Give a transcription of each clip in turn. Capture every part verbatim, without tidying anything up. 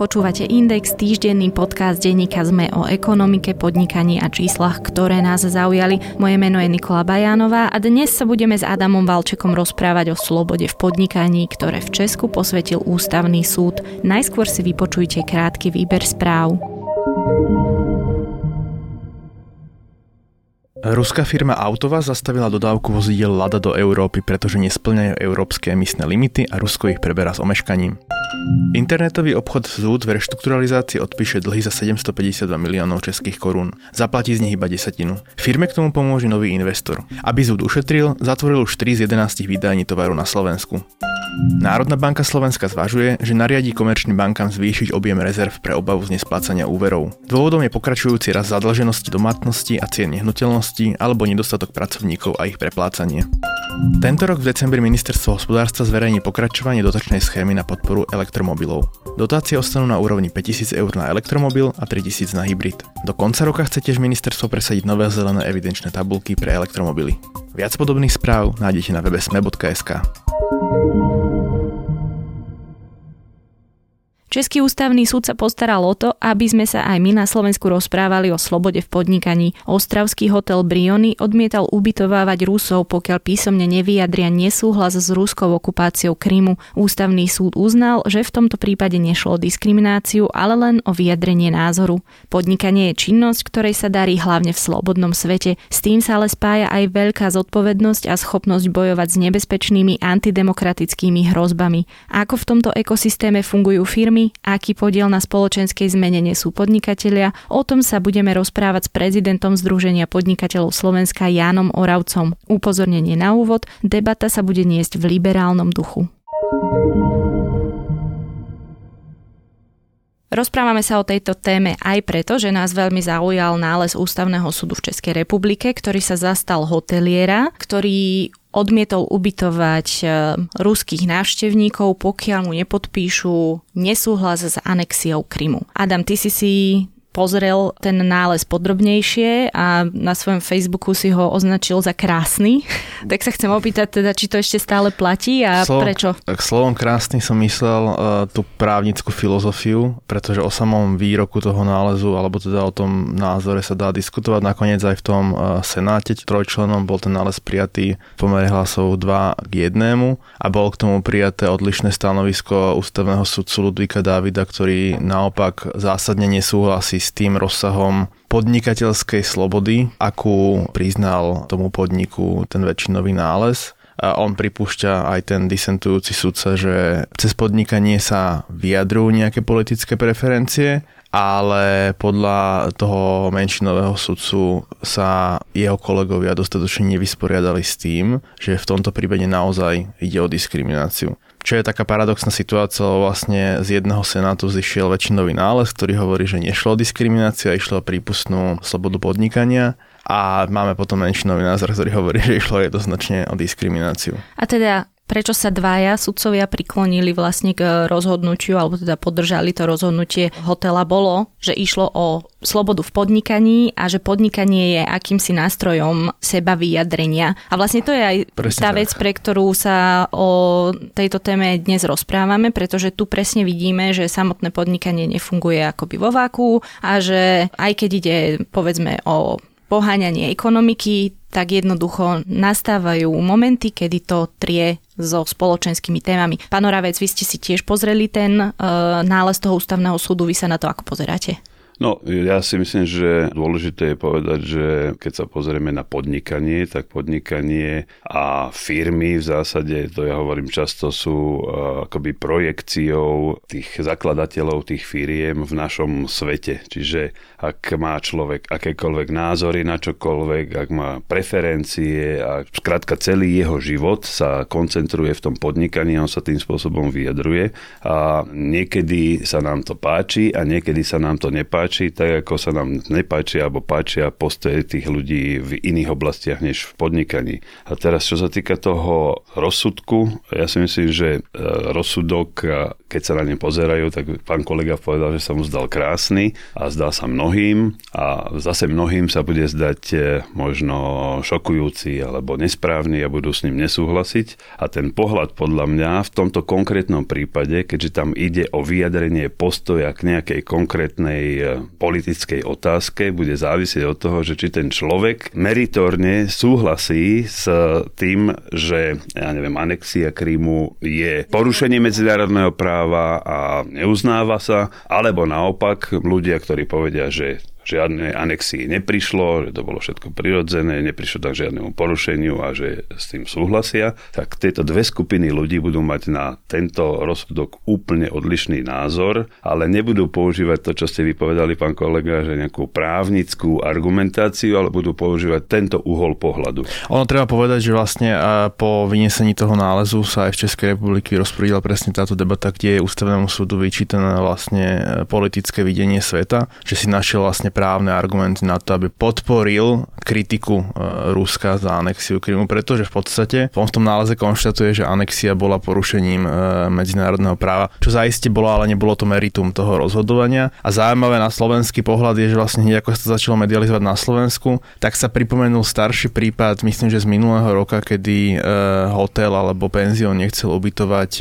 Počúvate Index, týždenný podcast denníka SME o ekonomike, podnikaní a číslach, ktoré nás zaujali. Moje meno je Nikola Bajánová a dnes sa budeme s Adamom Valčekom rozprávať o slobode v podnikaní, ktoré v Česku posvetil Ústavný súd. Najskôr si vypočujte krátky výber správ. Ruská firma Autova zastavila dodávku vozidiel Lada do Európy, pretože nesplňajú európske emisné limity a Rusko ich preberá s omeškaním. Internetový obchod zet ú dé v reštrukturalizácii odpíše dlhy za sedemstopäťdesiatdva miliónov českých korún. Zaplatí z nich iba desatinu. Firme k tomu pomôže nový investor. Aby zet ú dé ušetril, zatvoril už tri z jedenástich vydajní tovaru na Slovensku. Národná banka Slovenska zvažuje, že nariadí komerčným bankám zvýšiť objem rezerv pre obavu z nesplácania úverov. Dôvodom je pokračujúci rast zadlženosti domácnosti a cien nehnuteľností alebo nedostatok pracovníkov a ich preplácanie. Tento rok v decembri ministerstvo hospodárstva zverejní pokračovanie dotačnej schémy na podporu elektromobilov. Dotácie ostanú na úrovni päťtisíc eur na elektromobil a tritisíc na hybrid. Do konca roka chce tiež ministerstvo presadiť nové zelené evidenčné tabulky pre elektromobily. Viac podobných správ nájdete na webe sme bodka es ká. Český ústavný súd sa postaral o to, aby sme sa aj my na Slovensku rozprávali o slobode v podnikaní. Ostravský hotel Briony odmietal ubytovávať Rusov, pokiaľ písomne nevyjadria nesúhlas s ruskou okupáciou Krymu. Ústavný súd uznal, že v tomto prípade nešlo o diskrimináciu, ale len o vyjadrenie názoru. Podnikanie je činnosť, ktorej sa darí hlavne v slobodnom svete. S tým sa ale spája aj veľká zodpovednosť a schopnosť bojovať s nebezpečnými antidemokratickými hrozbami. Ako v tomto ekosystéme fungujú firmy, aký podiel na spoločenskej zmene nesú podnikatelia, o tom sa budeme rozprávať s prezidentom Združenia podnikateľov Slovenska Jánom Oravcom. Upozornenie na úvod, debata sa bude niesť v liberálnom duchu. Rozprávame sa o tejto téme aj preto, že nás veľmi zaujal nález Ústavného súdu v Českej republike, ktorý sa zastal hoteliera, ktorý odmietol ubytovať ruských návštevníkov, pokiaľ mu nepodpíšu nesúhlas s anexiou Krymu. Adam, ty si si pozrel ten nález podrobnejšie a na svojom Facebooku si ho označil za krásny. Tak sa chcem opýtať, teda, či to ešte stále platí a Slo- prečo? K slovom krásny som myslel uh, tú právnickú filozofiu, pretože o samom výroku toho nálezu, alebo teda o tom názore sa dá diskutovať. Nakoniec aj v tom uh, senáte trojčlenom bol ten nález prijatý v pomere hlasov dva k jednému a bol k tomu prijaté odlišné stanovisko ústavného sudcu Ludvíka Dávida, ktorý naopak zásadne nesúhlasí s tým rozsahom podnikateľskej slobody, akú priznal tomu podniku ten väčšinový nález. A on pripúšťa aj ten disentujúci sudca, že cez podnikanie sa vyjadrujú nejaké politické preferencie, ale podľa toho menšinového sudcu sa jeho kolegovia dostatočne nevysporiadali s tým, že v tomto prípade naozaj ide o diskrimináciu. Čo je taká paradoxná situácia, vlastne z jedného senátu zišiel väčšinový nález, ktorý hovorí, že nešlo o diskrimináciu a išlo o prípustnú slobodu podnikania. A máme potom menšinový názor, ktorý hovorí, že išlo jednoznačne o diskrimináciu. A teda prečo sa dvaja sudcovia priklonili vlastne k rozhodnutiu, alebo teda podržali to rozhodnutie hotela, bolo, že išlo o slobodu v podnikaní a že podnikanie je akýmsi nástrojom seba vyjadrenia. A vlastne to je aj presne tá vec, tak, pre ktorú sa o tejto téme dnes rozprávame, pretože tu presne vidíme, že samotné podnikanie nefunguje akoby vo vákuu a že aj keď ide povedzme o poháňanie ekonomiky, tak jednoducho nastávajú momenty, kedy to trie so spoločenskými témami. Pán Oravec, vy ste si tiež pozreli ten e, nález toho ústavného súdu, vy sa na to ako pozeráte? No, ja si myslím, že dôležité je povedať, že keď sa pozrieme na podnikanie, tak podnikanie a firmy v zásade, to ja hovorím často, sú uh, akoby projekciou tých zakladateľov, tých firiem v našom svete. Čiže ak má človek akékoľvek názory na čokoľvek, ak má preferencie a skrátka celý jeho život sa koncentruje v tom podnikaní, on sa tým spôsobom vyjadruje a niekedy sa nám to páči a niekedy sa nám to nepáči, tak ako sa nám nepáčia alebo páčia postoje tých ľudí v iných oblastiach než v podnikaní. A teraz, čo sa týka toho rozsudku, ja si myslím, že rozsudok keď sa na ne pozerajú, tak pán kolega povedal, že sa mu zdal krásny a zdá sa mnohým a zase mnohým sa bude zdať možno šokujúci alebo nesprávny a budú s ním nesúhlasiť. A ten pohľad podľa mňa v tomto konkrétnom prípade, keďže tam ide o vyjadrenie postoja k nejakej konkrétnej politickej otázke, bude závisieť od toho, že či ten človek meritorne súhlasí s tým, že ja neviem, anexia Krymu je porušenie medzinárodného práva a neuznáva sa, alebo naopak ľudia, ktorí povedia, že žiadne anexie neprišlo, že to bolo všetko prirodzené, neprišlo tak žiadnemu porušeniu a že s tým súhlasia, tak tieto dve skupiny ľudí budú mať na tento rozsudok úplne odlišný názor, ale nebudú používať to, čo ste vypovedali, pán kolega, že nejakú právnickú argumentáciu, ale budú používať tento uhol pohľadu. Ono treba povedať, že vlastne po vynesení toho nálezu sa aj v Českej republiky rozprúdila presne táto debata, kde je ústavnému súdu vyčítané vlastne politické videnie sveta, že si našiel vlastne právne argumenty na to, aby podporil kritiku Ruska za anexiu Krymu, pretože v podstate on v tom náleзе konštatuje, že anexia bola porušením medzinárodného práva, čo zaiste bolo, ale nebolo to meritum toho rozhodovania. A zaujímavé na slovenský pohľad je, že vlastne hneď ako sa to začalo medializovať na Slovensku, tak sa pripomenul starší prípad, myslím, že z minulého roka, kedy hotel alebo penzión nechcel ubytovať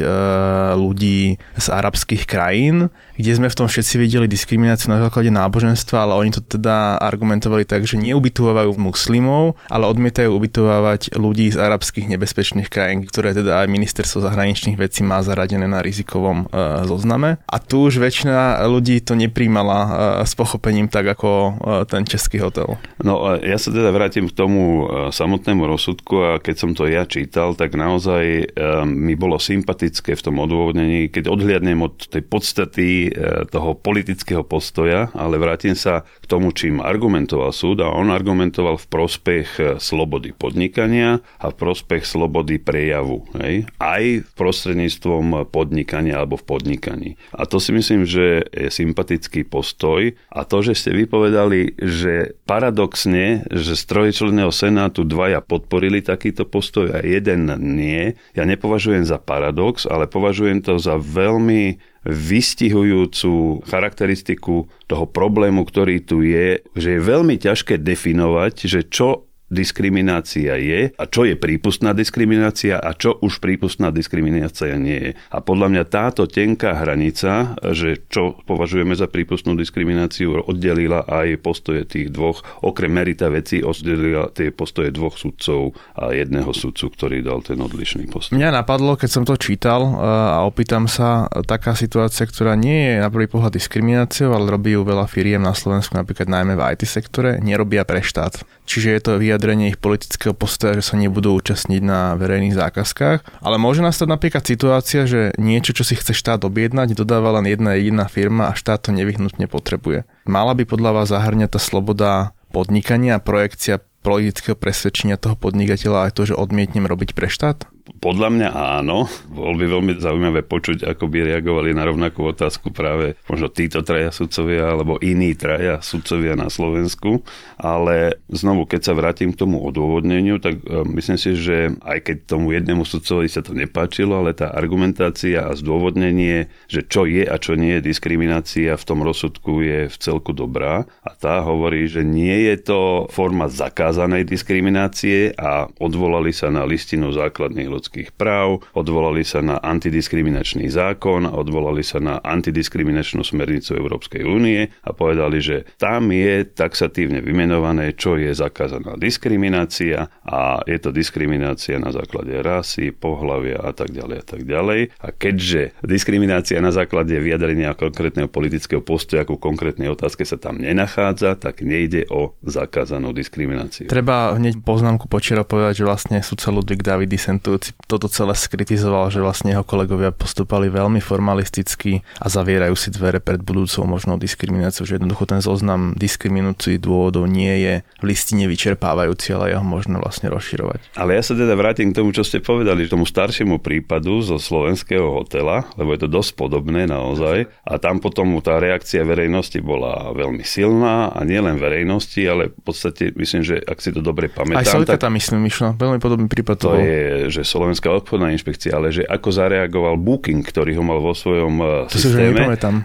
ľudí z arabských krajín, kde sme v tom všetci videli diskrimináciu na základe náboženstva, ale oni to teda argumentovali tak, že neubytovajú muslimov, ale odmietajú ubytovávať ľudí z arabských nebezpečných krajín, ktoré teda aj ministerstvo zahraničných vecí má zaradené na rizikovom e, zozname. A tu už väčšina ľudí to nepríjmala e, s pochopením tak ako e, ten český hotel. No ja sa teda vrátim k tomu e, samotnému rozsudku a keď som to ja čítal, tak naozaj e, mi bolo sympatické v tom odôvodnení, keď odhliadnem od tej podstaty e, toho politického postoja, ale vrátim sa k tomu, čím argumentoval súd, a on argumentoval v prospech slobody podnikania a v prospech slobody prejavu. Hej? Aj prostredníctvom podnikania alebo v podnikaní. A to si myslím, že je sympatický postoj. A to, že ste vypovedali, že paradoxne, že z trojčlenného senátu dvaja podporili takýto postoj a jeden nie, ja nepovažujem za paradox, ale považujem to za veľmi vystihujúcu charakteristiku toho problému, ktorý tu je, že je veľmi ťažké definovať, že čo diskriminácia je a čo je prípustná diskriminácia a čo už prípustná diskriminácia nie je. A podľa mňa táto tenká hranica, že čo považujeme za prípustnú diskrimináciu, oddelila aj postoje tých dvoch, okrem merita vecí, oddelila tie postoje dvoch sudcov a jedného sudcu, ktorý dal ten odlišný postoj. Mňa napadlo, keď som to čítal a opýtam sa, taká situácia, ktorá nie je na prvý pohľad diskrimináciou, ale robí ju veľa firiem na Slovensku, napríklad najmä v í té sektore, nerobia pre štát. Čiže je to vyjadrenie ich politického postoja, že sa nebudú účastniť na verejných zákazkách. Ale môže nastať napríklad situácia, že niečo, čo si chce štát objednať, dodáva len jedna jediná firma a štát to nevyhnutne potrebuje. Mala by podľa vás zahrňať tá sloboda podnikania a projekcia politického presvedčenia toho podnikateľa aj to, že odmietnem robiť pre štát? Podľa mňa áno. Bolo by veľmi zaujímavé počuť, ako by reagovali na rovnakú otázku práve možno títo traja sudcovia alebo iní traja sudcovia na Slovensku. Ale znovu, keď sa vrátim k tomu odôvodneniu, tak myslím si, že aj keď tomu jednému sudcovi sa to nepáčilo, ale tá argumentácia a zdôvodnenie, že čo je a čo nie je diskriminácia v tom rozsudku je v celku dobrá. A tá hovorí, že nie je to forma zakázanej diskriminácie a odvolali sa na listinu základných ľudských práv, odvolali sa na antidiskriminačný zákon, odvolali sa na antidiskriminačnú smernicu Európskej únie a povedali, že tam je taxatívne vymenované, čo je zakázaná diskriminácia a je to diskriminácia na základe rasy, pohlavia a tak ďalej a tak ďalej. A keďže diskriminácia na základe vyjadrenia konkrétneho politického postoja ku konkrétnej otázke sa tam nenachádza, tak nejde o zakázanú diskrimináciu. Treba hneď poznámku počiarov povedať, že vlastne sudca Ludvík Dávid disentujúci toto celé skritizoval, že vlastne jeho kolegovia postupali veľmi formalisticky a zavierajú si dvere pred budúcou možnou diskrimináciou, že jednoducho ten zoznam diskriminujúcich dôvodov nie je v listine vyčerpávajúci, ale je ho možno vlastne rozširovať. Ale ja sa teda vrátim k tomu, čo ste povedali, k tomu staršiemu prípadu zo slovenského hotela, lebo je to dosť podobné naozaj a tam potom tá reakcia verejnosti bola veľmi silná a nielen verejnosti, ale v podstate myslím, že ak si to dobre pamätám. Aj Solika tak... tam myslím, myšla, veľmi podobný prípad to, to je, že Slovenská obchodná inšpekcia, ale že ako zareagoval Booking, ktorý ho mal vo svojom to systéme.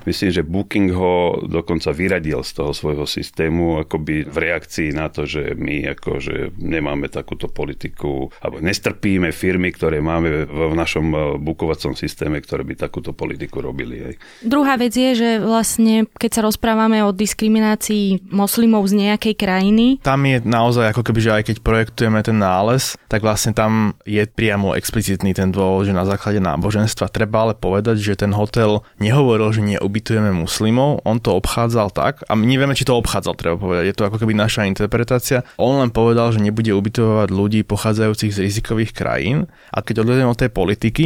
Myslím, že Booking ho dokonca vyradil z toho svojho systému akoby v reakcii na to, že my akože nemáme takúto politiku alebo nestrpíme firmy, ktoré máme v našom bookovacom systéme, ktoré by takúto politiku robili. Aj. Druhá vec je, že vlastne keď sa rozprávame o diskriminácii moslimov z nejakej krajiny. Tam je naozaj ako keby, že aj keď projektujeme ten nález, tak vlastne tam je priamo explicitný ten dôvod, že na základe náboženstva. Treba ale povedať, že ten hotel nehovoril, že neubytujeme muslimov, on to obchádzal tak, a my nevieme, či to obchádzal, treba povedať. Je to ako keby naša interpretácia. On len povedal, že nebude ubytovať ľudí pochádzajúcich z rizikových krajín. A keď odhľadím od tej politiky,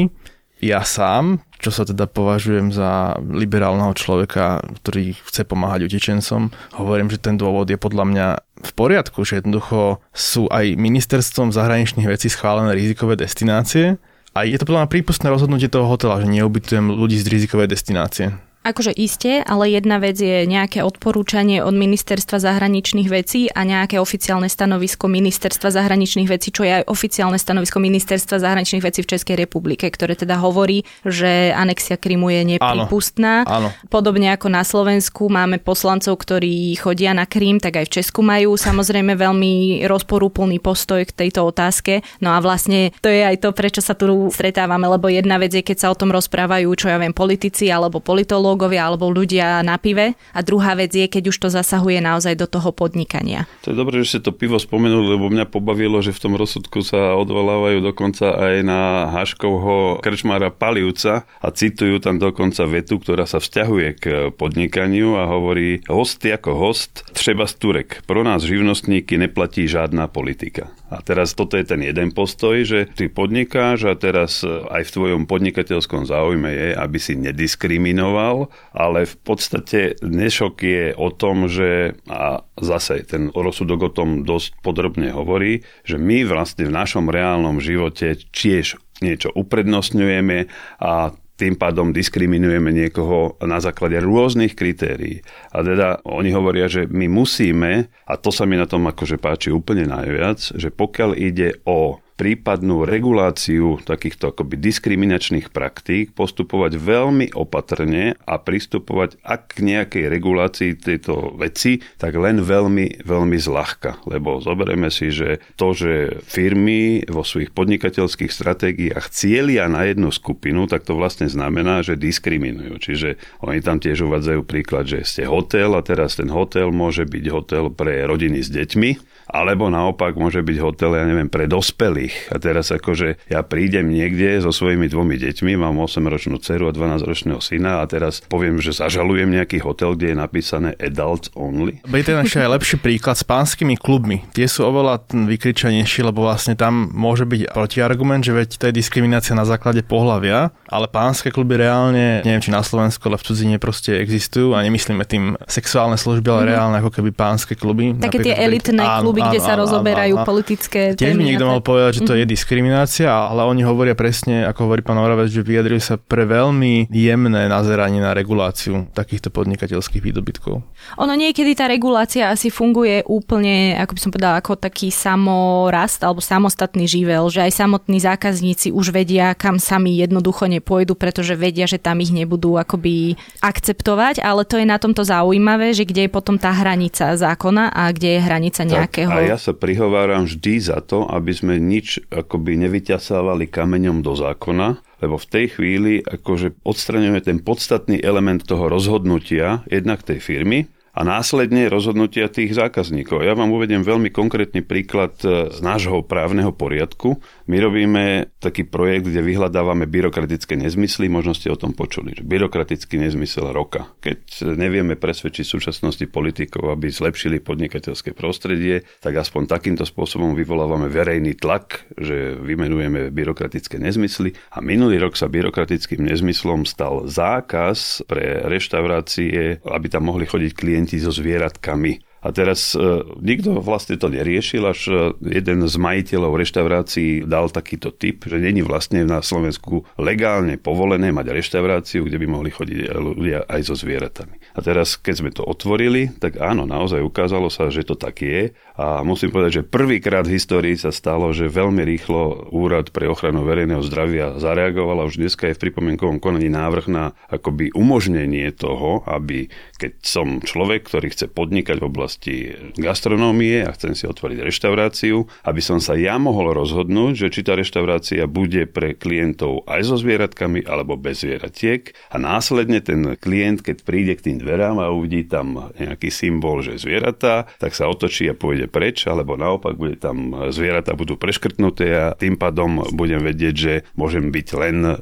ja sám, čo sa teda považujem za liberálneho človeka, ktorý chce pomáhať utečencom, hovorím, že ten dôvod je podľa mňa v poriadku, že jednoducho sú aj ministerstvom zahraničných vecí schválené rizikové destinácie a je to podľa mňa prípustné rozhodnutie toho hotela, že neubytujem ľudí z rizikovej destinácie. Akože isté, ale jedna vec je nejaké odporúčanie od Ministerstva zahraničných vecí a nejaké oficiálne stanovisko Ministerstva zahraničných vecí, čo je aj oficiálne stanovisko Ministerstva zahraničných vecí v Českej republike, ktoré teda hovorí, že anexia Krymu je neprípustná. Áno, áno. Podobne ako na Slovensku máme poslancov, ktorí chodia na Krym, tak aj v Česku majú samozrejme veľmi rozporúplný postoj k tejto otázke. No a vlastne to je aj to, prečo sa tu stretávame, lebo jedna vec je, keď sa o tom rozprávajú, čo ja viem, politici alebo politológovia alebo ľudia na pive a druhá vec je, keď už to zasahuje naozaj do toho podnikania. To je dobré, že ste to pivo spomenuli, lebo mňa pobavilo, že v tom rozsudku sa odvolávajú dokonca aj na Haškovho krčmára Palivca a citujú tam dokonca vetu, ktorá sa vzťahuje k podnikaniu a hovorí: host ako host, treba z Turek. Pro nás živnostníky neplatí žiadna politika. A teraz toto je ten jeden postoj, že ty podnikáš a teraz aj v tvojom podnikateľskom záujme je, aby si nediskriminoval, ale v podstate dnešok je o tom, že, a zase ten rozsudok o tom dosť podrobne hovorí, že my vlastne v našom reálnom živote tiež niečo uprednostňujeme a tým pádom diskriminujeme niekoho na základe rôznych kritérií. A teda oni hovoria, že my musíme, a to sa mi na tom akože páči úplne najviac, že pokiaľ ide o prípadnú reguláciu takýchto akoby diskriminačných praktík postupovať veľmi opatrne a pristupovať ak k nejakej regulácii tejto veci, tak len veľmi, veľmi zľahka. Lebo zoberieme si, že to, že firmy vo svojich podnikateľských stratégiách cieľia na jednu skupinu, tak to vlastne znamená, že diskriminujú. Čiže oni tam tiež uvádzajú príklad, že ste hotel a teraz ten hotel môže byť hotel pre rodiny s deťmi, alebo naopak môže byť hotel, ja neviem, pre dospelých. A teraz akože ja prídem niekde so svojimi dvomi deťmi, mám osemročnú dceru a dvanásťročného syna a teraz poviem, že zažalujem nejaký hotel, kde je napísané adults only. Bejte naša aj lepší príklad s pánskymi klubmi. Tie sú oveľa vykričanejšie, lebo vlastne tam môže byť protiargument, že veď to je diskriminácia na základe pohlavia, ale pánske kluby reálne, neviem či na Slovensku, ale v cudzine proste existujú a nemyslíme tým sexuálne služby, ale reálne ako keby pánske kluby. Také tie elitné kluby, kde sa rozoberajú áno, áno. politické témy. Tiež mi niekto mal povedať, že to je diskriminácia, ale oni hovoria presne, ako hovorí pán Oravec, že vyjadrili sa pre veľmi jemné nazeranie na reguláciu takýchto podnikateľských výdobytkov. Ono niekedy tá regulácia asi funguje úplne, ako by som povedala, ako taký samorast alebo samostatný živel, že aj samotní zákazníci už vedia, kam sami jednoducho nepôjdu, pretože vedia, že tam ich nebudú akoby akceptovať, ale to je na tomto zaujímavé, že kde je potom tá hranica zákona a kde je hranica nejakého. A ja sa prihováram vždy za to, aby sme nič akoby nevyťasávali kameňom do zákona, lebo v tej chvíli akože odstraňujeme ten podstatný element toho rozhodnutia jednak tej firmy a následne rozhodnutia tých zákazníkov. Ja vám uvediem veľmi konkrétny príklad z nášho právneho poriadku. My robíme taký projekt, kde vyhľadávame byrokratické nezmysly, možno ste o tom počuli, že byrokratický nezmysel roka. Keď nevieme presvedčiť v súčasnosti politikov, aby zlepšili podnikateľské prostredie, tak aspoň takýmto spôsobom vyvolávame verejný tlak, že vymenujeme byrokratické nezmysly. A minulý rok sa byrokratickým nezmyslom stal zákaz pre reštaurácie, aby tam mohli chodiť klienti so zvieratkami. A teraz e, nikto vlastne to neriešil, až jeden z majiteľov reštaurácií dal takýto tip, že není vlastne na Slovensku legálne povolené mať reštauráciu, kde by mohli chodiť ľudia aj so zvieratami. A teraz, keď sme to otvorili, tak áno, naozaj ukázalo sa, že to tak je. A musím povedať, že prvýkrát v histórii sa stalo, že veľmi rýchlo Úrad pre ochranu verejného zdravia zareagoval a už dneska je v pripomienkovom konaní návrh na akoby umožnenie toho, aby keď som človek, ktorý chce podnikať v oblasti gastronómie a chcem si otvoriť reštauráciu, aby som sa ja mohol rozhodnúť, že či tá reštaurácia bude pre klientov aj so zvieratkami alebo bez zvieratiek a následne ten klient, keď príde k tým dverám a uvidí tam nejaký symbol, že zvieratá, tak sa otočí a pôjde preč, alebo naopak bude tam zvieratá budú preškrtnuté a tým pádom budem vedieť, že môžem byť len e,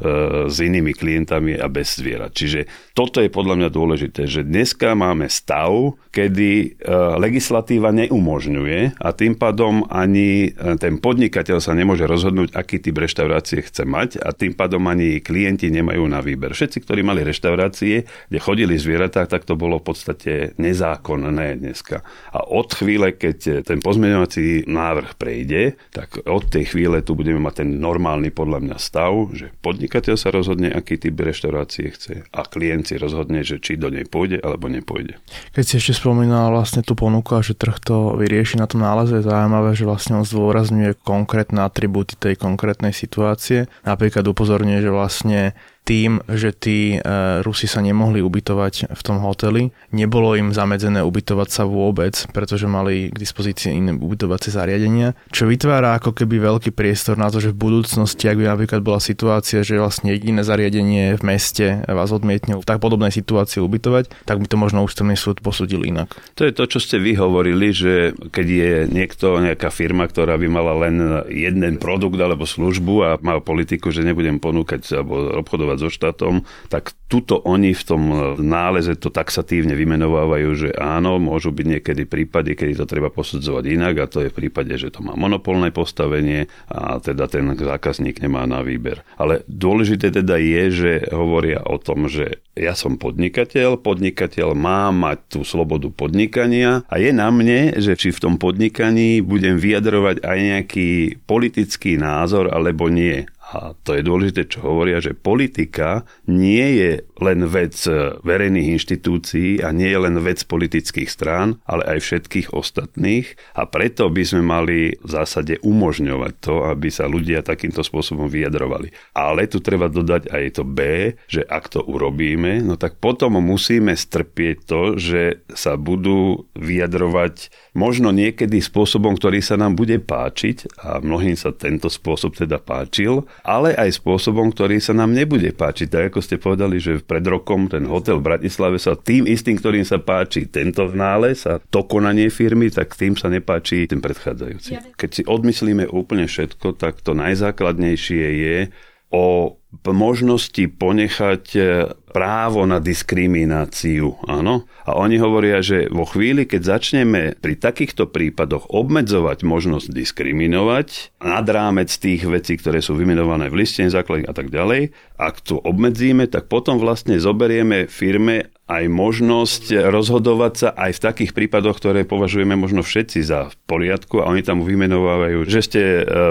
s inými klientami a bez zvierat. Čiže toto je podľa mňa dôležité, že dneska máme stav, kedy e, legislatíva neumožňuje a tým pádom ani ten podnikateľ sa nemôže rozhodnúť, aký typ reštaurácie chce mať a tým pádom ani klienti nemajú na výber. Všetci, ktorí mali reštaurácie, kde chodili zvieratá, tak to bolo v podstate nezákonné dneska. A od chvíle, keď ten pozmeňovací návrh prejde, tak od tej chvíle tu budeme mať ten normálny podľa mňa stav, že podnikateľ sa rozhodne, aký typ reštaurácie chce a klient si rozhodne, že či do nej pôjde alebo nepôjde. Keď si ešte spomínal vlastne tu ponúka, že trh to vyrieši na tom náleze. Je zaujímavé, že vlastne on zdôrazňuje konkrétne atribúty tej konkrétnej situácie. Napríklad upozorňuje, že vlastne tým, že tí Rusi sa nemohli ubytovať v tom hoteli, nebolo im zamedzené ubytovať sa vôbec, pretože mali k dispozícii iné ubytovacie zariadenia, čo vytvára ako keby veľký priestor na to, že v budúcnosti, ak by napríklad bola situácia, že vlastne jediné zariadenie v meste vás odmietne v tak podobnej situácii ubytovať, tak by to možno ústavný súd posúdil inak. To je to, čo ste vy hovorili, že keď je niekto, nejaká firma, ktorá by mala len jeden produkt alebo službu a má politiku, že nebudem ponúkať alebo obchodovať so štátom, tak tuto oni v tom náleze to taxatívne vymenovávajú, že áno, môžu byť niekedy prípady, kedy to treba posudzovať inak a to je v prípade, že to má monopolné postavenie a teda ten zákazník nemá na výber. Ale dôležité teda je, že hovoria o tom, že ja som podnikateľ, podnikateľ má mať tú slobodu podnikania a je na mne, že či v tom podnikaní budem vyjadrovať aj nejaký politický názor alebo nie. A to je dôležité, čo hovoria, že politika nie je len vec verejných inštitúcií a nie je len vec politických strán, ale aj všetkých ostatných. A preto by sme mali v zásade umožňovať to, aby sa ľudia takýmto spôsobom vyjadrovali. Ale tu treba dodať aj to B, že ak to urobíme, no tak potom musíme strpieť to, že sa budú vyjadrovať možno niekedy spôsobom, ktorý sa nám bude páčiť a mnohým sa tento spôsob teda páčil, ale aj spôsobom, ktorý sa nám nebude páčiť. Tak ako ste povedali, že pred rokom ten hotel v Bratislave sa tým istým, ktorým sa páči tento nález a to konanie firmy, tak tým sa nepáči ten predchádzajúci. Keď si odmyslíme úplne všetko, tak to najzákladnejšie je o možnosti ponechať právo na diskrimináciu. Áno. A oni hovoria, že vo chvíli, keď začneme pri takýchto prípadoch obmedzovať možnosť diskriminovať nad rámec tých vecí, ktoré sú vymenované v listine základných a tak ďalej, ak to obmedzíme, tak potom vlastne zoberieme firme aj možnosť rozhodovať sa aj v takých prípadoch, ktoré považujeme možno všetci za v poriadku a oni tam vymenovávajú, že ste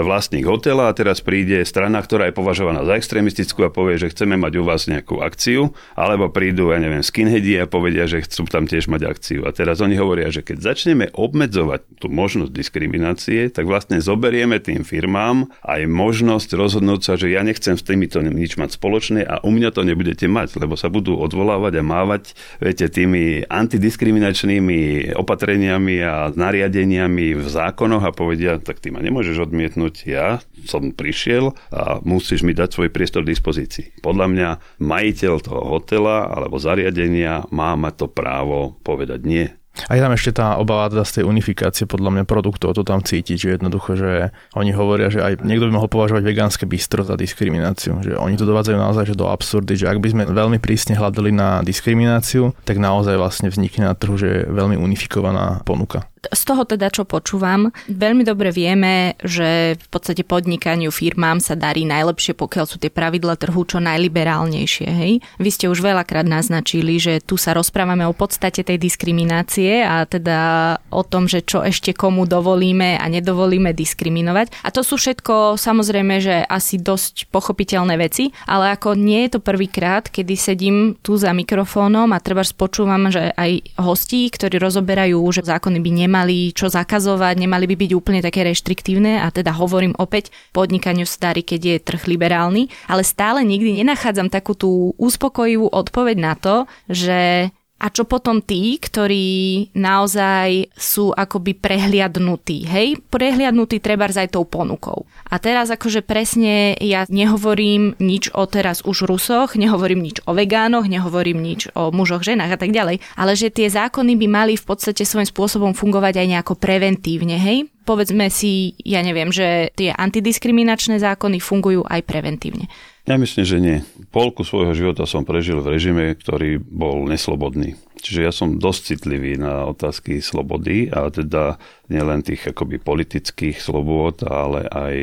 vlastník hotela a teraz príde strana, ktorá je považovaná za extrémistickú a povie, že chceme mať u vás nejakú akciu, alebo prídu, ja neviem, skinheadi a povedia, že chcú tam tiež mať akciu. A teraz oni hovoria, že keď začneme obmedzovať tú možnosť diskriminácie, tak vlastne zoberieme tým firmám aj možnosť rozhodnúť sa, že ja nechcem s týmito nič mať spoločné a u mňa to nebudete mať, lebo sa budú odvolávať a mávať viete, tými antidiskriminačnými opatreniami a nariadeniami v zákonoch a povedia, tak ty ma nemôžeš odmietnúť, ja som prišiel a musíš mi dať svoj priestor k dispozícii. Podľa mňa majiteľ toho hotela alebo zariadenia má mať to právo povedať nie. A je tam ešte tá obava teda z tej unifikácie podľa mňa produktov, to tam cítiť, že jednoducho, že oni hovoria, že aj niekto by mohol považovať vegánske bistro za diskrimináciu, že oni to dovádzajú naozaj že do absurdy, že ak by sme veľmi prísne hľadali na diskrimináciu, tak naozaj vlastne vznikne na trhu, že je veľmi unifikovaná ponuka. Z toho teda, čo počúvam, veľmi dobre vieme, že v podstate podnikaniu firmám sa darí najlepšie, pokiaľ sú tie pravidlá trhu čo najliberálnejšie. Hej? Vy ste už veľakrát naznačili, že tu sa rozprávame o podstate tej diskriminácie a teda o tom, že čo ešte komu dovolíme a nedovolíme diskriminovať. A to sú všetko samozrejme, že asi dosť pochopiteľné veci, ale ako nie je to prvýkrát, kedy sedím tu za mikrofónom a trebárs počúvam, že aj hostí, ktorí rozoberajú, že zákony by nemali nemali čo zakazovať, nemali by byť úplne také reštriktívne a teda hovorím opäť, podnikaniu sa darí, keď je trh liberálny, ale stále nikdy nenachádzam takú tú uspokojivú odpoveď na to, že a čo potom tí, ktorí naozaj sú akoby prehliadnutí, hej? Prehliadnutí trebárs aj tou ponukou. A teraz akože presne ja nehovorím nič o teraz už Rusoch, nehovorím nič o vegánoch, nehovorím nič o mužoch, ženách a tak ďalej, ale že tie zákony by mali v podstate svojím spôsobom fungovať aj nejako preventívne, hej? Povedzme si, ja neviem, že tie antidiskriminačné zákony fungujú aj preventívne. Ja myslím, že nie. Polku svojho života som prežil v režime, ktorý bol neslobodný. Čiže ja som dosť citlivý na otázky slobody a teda nielen tých akoby politických slobôd, ale aj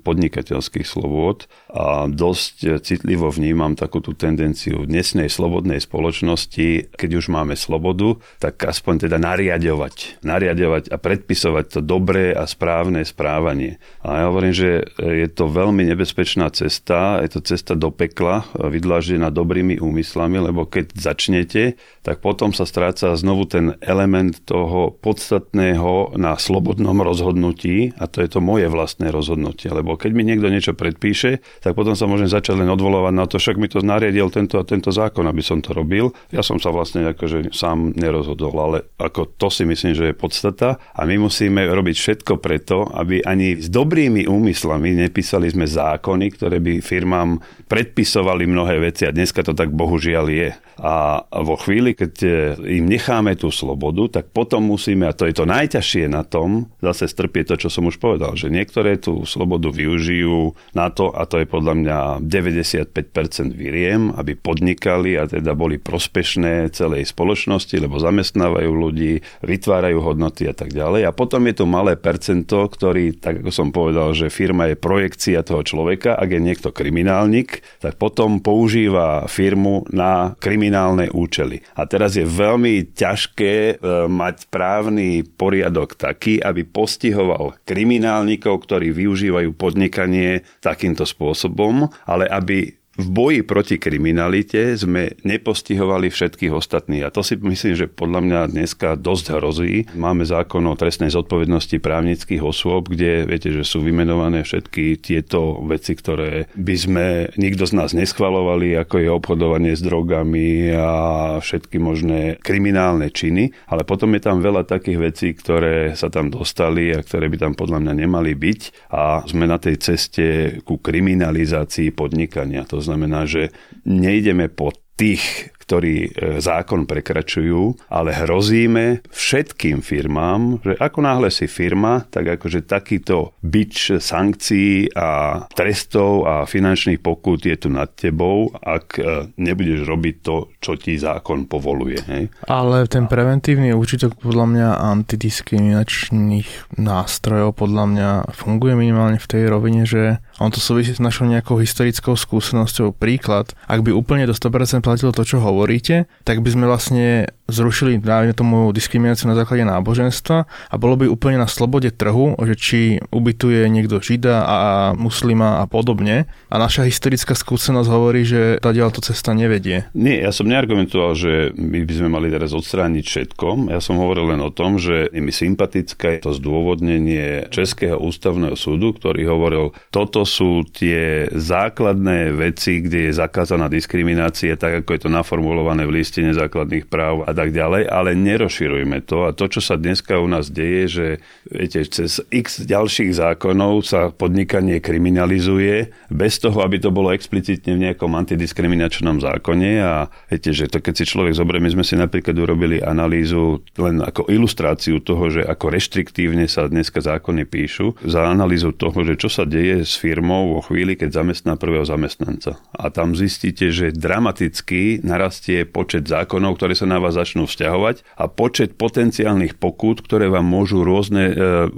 podnikateľských slobôd. A dosť citlivo vnímam takúto tendenciu v dnesnej slobodnej spoločnosti, keď už máme slobodu, tak aspoň teda nariadovať. Nariadovať a predpisovať to dobré a správne správanie. A ja hovorím, že je to veľmi nebezpečná cesta, je to cesta do pekla, vydláždená dobrými úmyslami, lebo keď začnete, tak potom sa stráca znovu ten element toho podstatného na slobodnom rozhodnutí a to je to moje vlastné rozhodnutie, lebo keď mi niekto niečo predpíše, tak potom sa môžem začať len odvolovať na to, však mi to nariadil tento a tento zákon, aby som to robil. Ja som sa vlastne akože sám nerozhodol, ale ako to si myslím, že je podstata a my musíme robiť všetko preto, aby ani s dobrými úmyslami nepísali sme zákony, ktoré by firmám predpisovali mnohé veci a dneska to tak bohužiaľ je. A vo chvíli, keď im necháme tú slobodu, tak potom musíme, a to je to najťažšie na tom, zase strpieť to, čo som už povedal, že niektoré tú slobodu využijú na to, a to je podľa mňa deväťdesiatpäť percent firiem, aby podnikali a teda boli prospešné celej spoločnosti, lebo zamestnávajú ľudí, vytvárajú hodnoty a tak ďalej. A potom je tu malé percento, ktorý, tak ako som povedal, že firma je projekcia toho človeka, ak je niekto kriminálnik, tak potom používa firmu na kriminálne účely. A teraz je veľmi ťažké mať právny poriadok taký, aby postihoval kriminálnikov, ktorí využívajú podnikanie takýmto spôsobom, ale aby v boji proti kriminalite sme nepostihovali všetkých ostatných. A to si myslím, že podľa mňa dneska dosť hrozí. Máme zákon o trestnej zodpovednosti právnických osôb, kde viete, že sú vymenované všetky tieto veci, ktoré by sme nikto z nás neschvalovali, ako je obchodovanie s drogami a všetky možné kriminálne činy. Ale potom je tam veľa takých vecí, ktoré sa tam dostali a ktoré by tam podľa mňa nemali byť. A sme na tej ceste ku kriminalizácii podnikania. To znamená, že nejdeme po tých, ktorí zákon prekračujú, ale hrozíme všetkým firmám, že ako náhle si firma, tak akože takýto bič sankcií a trestov a finančných pokút je tu nad tebou, ak nebudeš robiť to, čo ti zákon povoluje. Hej? Ale ten preventívny účitok podľa mňa antidiskriminačných nástrojov podľa mňa funguje minimálne v tej rovine, že on to súvisí s našou nejakou historickou skúsenosťou. Príklad, ak by úplne do sto percent platilo to, čo hovorí, hovoríte, tak by sme vlastne zrušili tomu diskrimináciu na základe náboženstva a bolo by úplne na slobode trhu, že či ubytuje niekto žida a muslima a podobne. A naša historická skúsenosť hovorí, že tá ďalšia cesta nevedie. Nie, ja som neargumentoval, že my by sme mali teraz odstrániť všetko. Ja som hovoril len o tom, že je mi sympatické to zdôvodnenie Českého ústavného súdu, ktorý hovoril, toto sú tie základné veci, kde je zakázaná diskriminácia, tak ako je to naformulované v listine základných práv a tak ďalej, ale nerozširujme to. A to, čo sa dneska u nás deje, že viete, cez x ďalších zákonov sa podnikanie kriminalizuje bez toho, aby to bolo explicitne v nejakom antidiskriminačnom zákone. A viete, že to keď si človek zoberie, my sme si napríklad urobili analýzu len ako ilustráciu toho, že ako reštriktívne sa dneska zákony píšu, za analýzu toho, že čo sa deje s firmou vo chvíli, keď zamestná prvého zamestnanca. A tam zistíte, že dramaticky narastie počet zákonov, ktoré sa na vás začnú vzťahovať, a počet potenciálnych pokút, ktoré vám môžu rôzne e,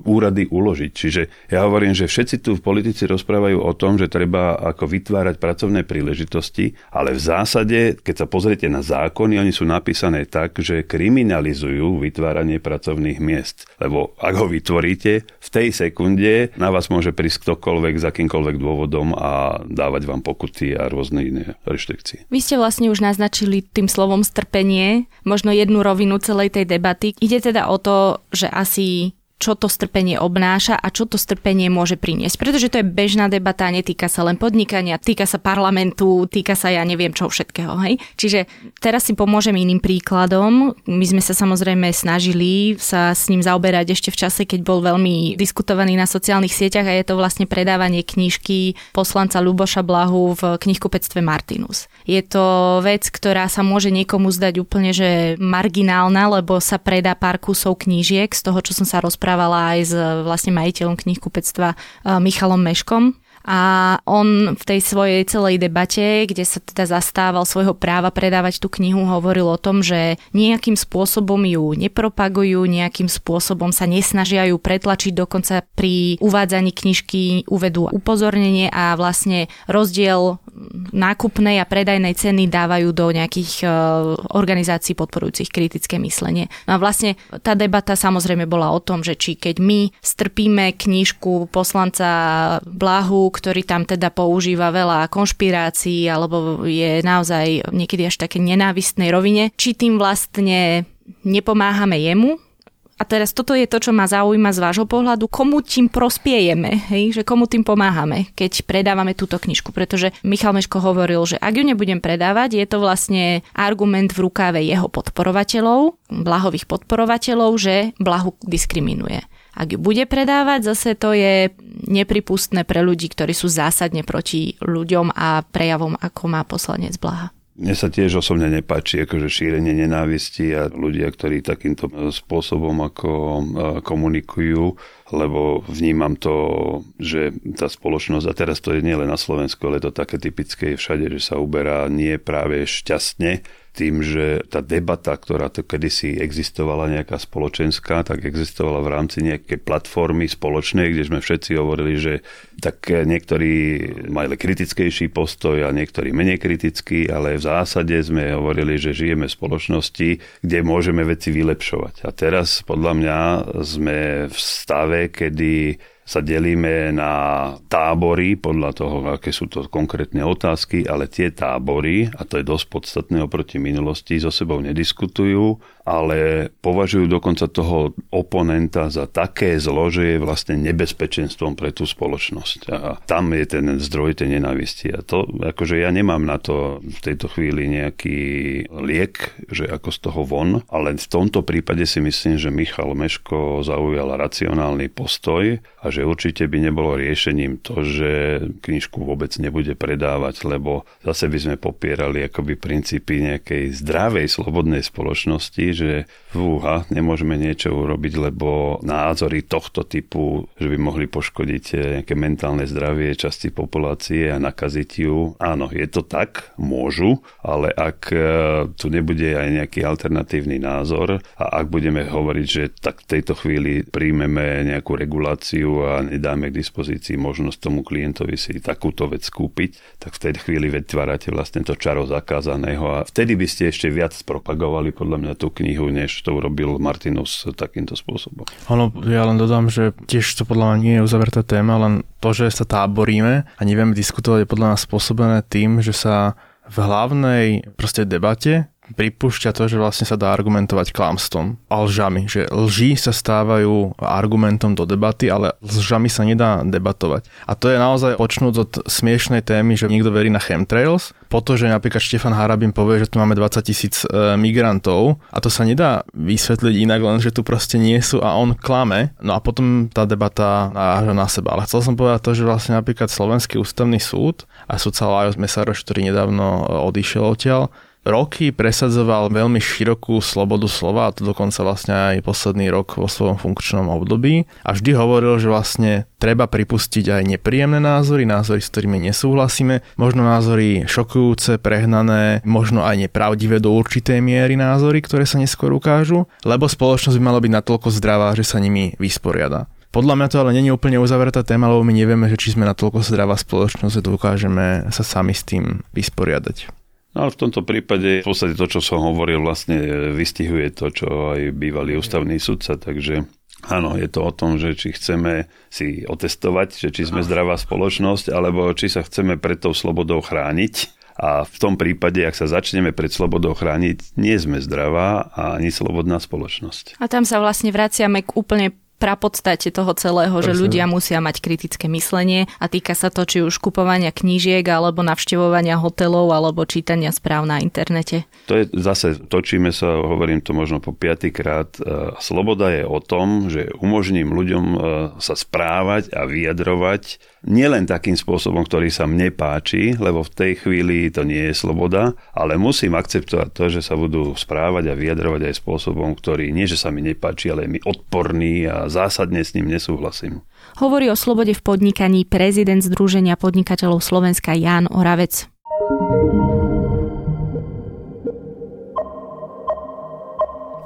úrady uložiť. Čiže ja hovorím, že všetci tu politici rozprávajú o tom, že treba ako vytvárať pracovné príležitosti, ale v zásade, keď sa pozriete na zákony, oni sú napísané tak, že kriminalizujú vytváranie pracovných miest. Lebo ak ho vytvoríte, v tej sekunde na vás môže prísť ktokoľvek, za akýmkoľvek dôvodom a dávať vám pokuty a rôzne iné reštrikcie. Vy ste vlastne už naznačili tým slovom strpenie, možno jednu rovinu celej tej debaty. Ide teda o to, že asi čo to strpenie obnáša a čo to strpenie môže priniesť. Pretože to je bežná debata, netýka sa len podnikania, týka sa parlamentu, týka sa ja neviem čo všetkého. Hej? Čiže teraz si pomôžem iným príkladom. My sme sa samozrejme snažili sa s ním zaoberať ešte v čase, keď bol veľmi diskutovaný na sociálnych sieťach, a je to vlastne predávanie knižky poslanca Ľuboša Blahu v knihkupectve Martinus. Je to vec, ktorá sa môže niekomu zdať úplne, že marginálna, lebo sa predá pár kusov knížiek, z toho, čo som sa rozprával aj s vlastne majiteľom knihkupectva Michalom Meškom. A on v tej svojej celej debate, kde sa teda zastával svojho práva predávať tú knihu, hovoril o tom, že nejakým spôsobom ju nepropagujú, nejakým spôsobom sa nesnažia ju pretlačiť, dokonca pri uvádzaní knižky uvedú upozornenie a vlastne rozdiel nákupnej a predajnej ceny dávajú do nejakých organizácií podporujúcich kritické myslenie. No a vlastne tá debata samozrejme bola o tom, že či keď my strpíme knižku poslanca Blahu, ktorý tam teda používa veľa konšpirácií alebo je naozaj niekedy až také nenávistnej rovine, či tým vlastne nepomáhame jemu. A teraz toto je to, čo ma zaujíma z vášho pohľadu, komu tým prospiejeme, hej? Že komu tým pomáhame, keď predávame túto knižku. Pretože Michal Meško hovoril, že ak ju nebudem predávať, je to vlastne argument v rukáve jeho podporovateľov, Blahových podporovateľov, že Blahu diskriminuje. Ak ju bude predávať, zase to je nepripustné pre ľudí, ktorí sú zásadne proti ľuďom a prejavom, ako má poslanec Blaha. Mne sa tiež osobne nepáči akože šírenie nenávisti a ľudia, ktorí takýmto spôsobom ako komunikujú, lebo vnímam to, že tá spoločnosť, a teraz to je nielen na Slovensku, ale to také typické je všade, že sa uberá nie práve šťastne, tým, že tá debata, ktorá to kedysi existovala nejaká spoločenská, tak existovala v rámci nejakej platformy spoločnej, kde sme všetci hovorili, že tak niektorí mali kritickejší postoj a niektorí menej kritický, ale v zásade sme hovorili, že žijeme v spoločnosti, kde môžeme veci vylepšovať. A teraz podľa mňa sme v stave, kedy sa delíme na tábory podľa toho, aké sú to konkrétne otázky, ale tie tábory, a to je dosť podstatné oproti minulosti, so sebou nediskutujú, ale považujú dokonca toho oponenta za také zlo, že je vlastne nebezpečenstvom pre tú spoločnosť. A tam je ten zdroj tej nenávisti. A to, akože ja nemám na to v tejto chvíli nejaký liek, že ako z toho von, ale v tomto prípade si myslím, že Michal Meško zaujal racionálny postoj a že určite by nebolo riešením to, že knižku vôbec nebude predávať, lebo zase by sme popierali akoby princípy nejakej zdravej, slobodnej spoločnosti, že vúha, nemôžeme niečo urobiť, lebo názory tohto typu, že by mohli poškodiť nejaké mentálne zdravie časti populácie a nakaziť ju. Áno, je to tak, môžu, ale ak tu nebude aj nejaký alternatívny názor a ak budeme hovoriť, že tak v tejto chvíli príjmeme nejakú reguláciu a nedáme k dispozícii možnosť tomu klientovi si takúto vec kúpiť, tak v tej chvíli vytvárate vlastne to čaro zakázaného a vtedy by ste ešte viac propagovali podľa mňa tú knihu, než to urobil Martinus takýmto spôsobom. Ono, ja len dodám, že tiež to podľa mňa nie je uzavretá téma, len to, že sa táboríme a nevieme diskutovať, je podľa nás spôsobené tým, že sa v hlavnej proste debate pripúšťa to, že vlastne sa dá argumentovať klamstvom a lžami. Že lži sa stávajú argumentom do debaty, ale lžami sa nedá debatovať. A to je naozaj počnúť od smiešnej témy, že niekto verí na chemtrails, pretože napríklad Štefan Hárabín povie, že tu máme dvadsať tisíc migrantov a to sa nedá vysvetliť inak, len že tu proste nie sú a on klame. No a potom tá debata náraža na seba. Ale chcel som povedať to, že vlastne napríklad Slovenský ústavný súd a sudca Lajos Mesaros, ktorý nedávno odišiel odtiaľ, roky presadzoval veľmi širokú slobodu slova, a to dokonca vlastne aj posledný rok vo svojom funkčnom období. A vždy hovoril, že vlastne treba pripustiť aj nepríjemné názory, názory, s ktorými nesúhlasíme, možno názory šokujúce, prehnané, možno aj nepravdivé do určitej miery názory, ktoré sa neskôr ukážu, lebo spoločnosť by mala byť natoľko zdravá, že sa nimi vysporiada. Podľa mňa to ale nie je úplne uzavretá téma, lebo my nevieme, že či sme natoľko zdravá spoločnosť, že dokážeme sa sami s tým vysporiadať. No ale v tomto prípade v podstate to, čo som hovoril, vlastne vystihuje to, čo aj bývalý ústavný sudca, takže áno, je to o tom, že či chceme si otestovať, že či sme zdravá spoločnosť, alebo či sa chceme pred tou slobodou chrániť. A v tom prípade, ak sa začneme pred slobodou chrániť, nie sme zdravá a ani slobodná spoločnosť. A tam sa vlastne vraciame k úplne prapodstate toho celého, Prečo? Že ľudia musia mať kritické myslenie a týka sa to či už kupovania knížiek, alebo navštevovania hotelov, alebo čítania správ na internete. To je zase, točíme sa, hovorím to možno po piatykrát, sloboda je o tom, že umožním ľuďom sa správať a vyjadrovať nielen takým spôsobom, ktorý sa mne páči, lebo v tej chvíli to nie je sloboda, ale musím akceptovať to, že sa budú správať a vyjadrovať aj spôsobom, ktorý nie, že sa mi nepáči, ale je mi odporný a zásadne s ním nesúhlasím. Hovorí o slobode v podnikaní prezident Združenia podnikateľov Slovenska Ján Oravec.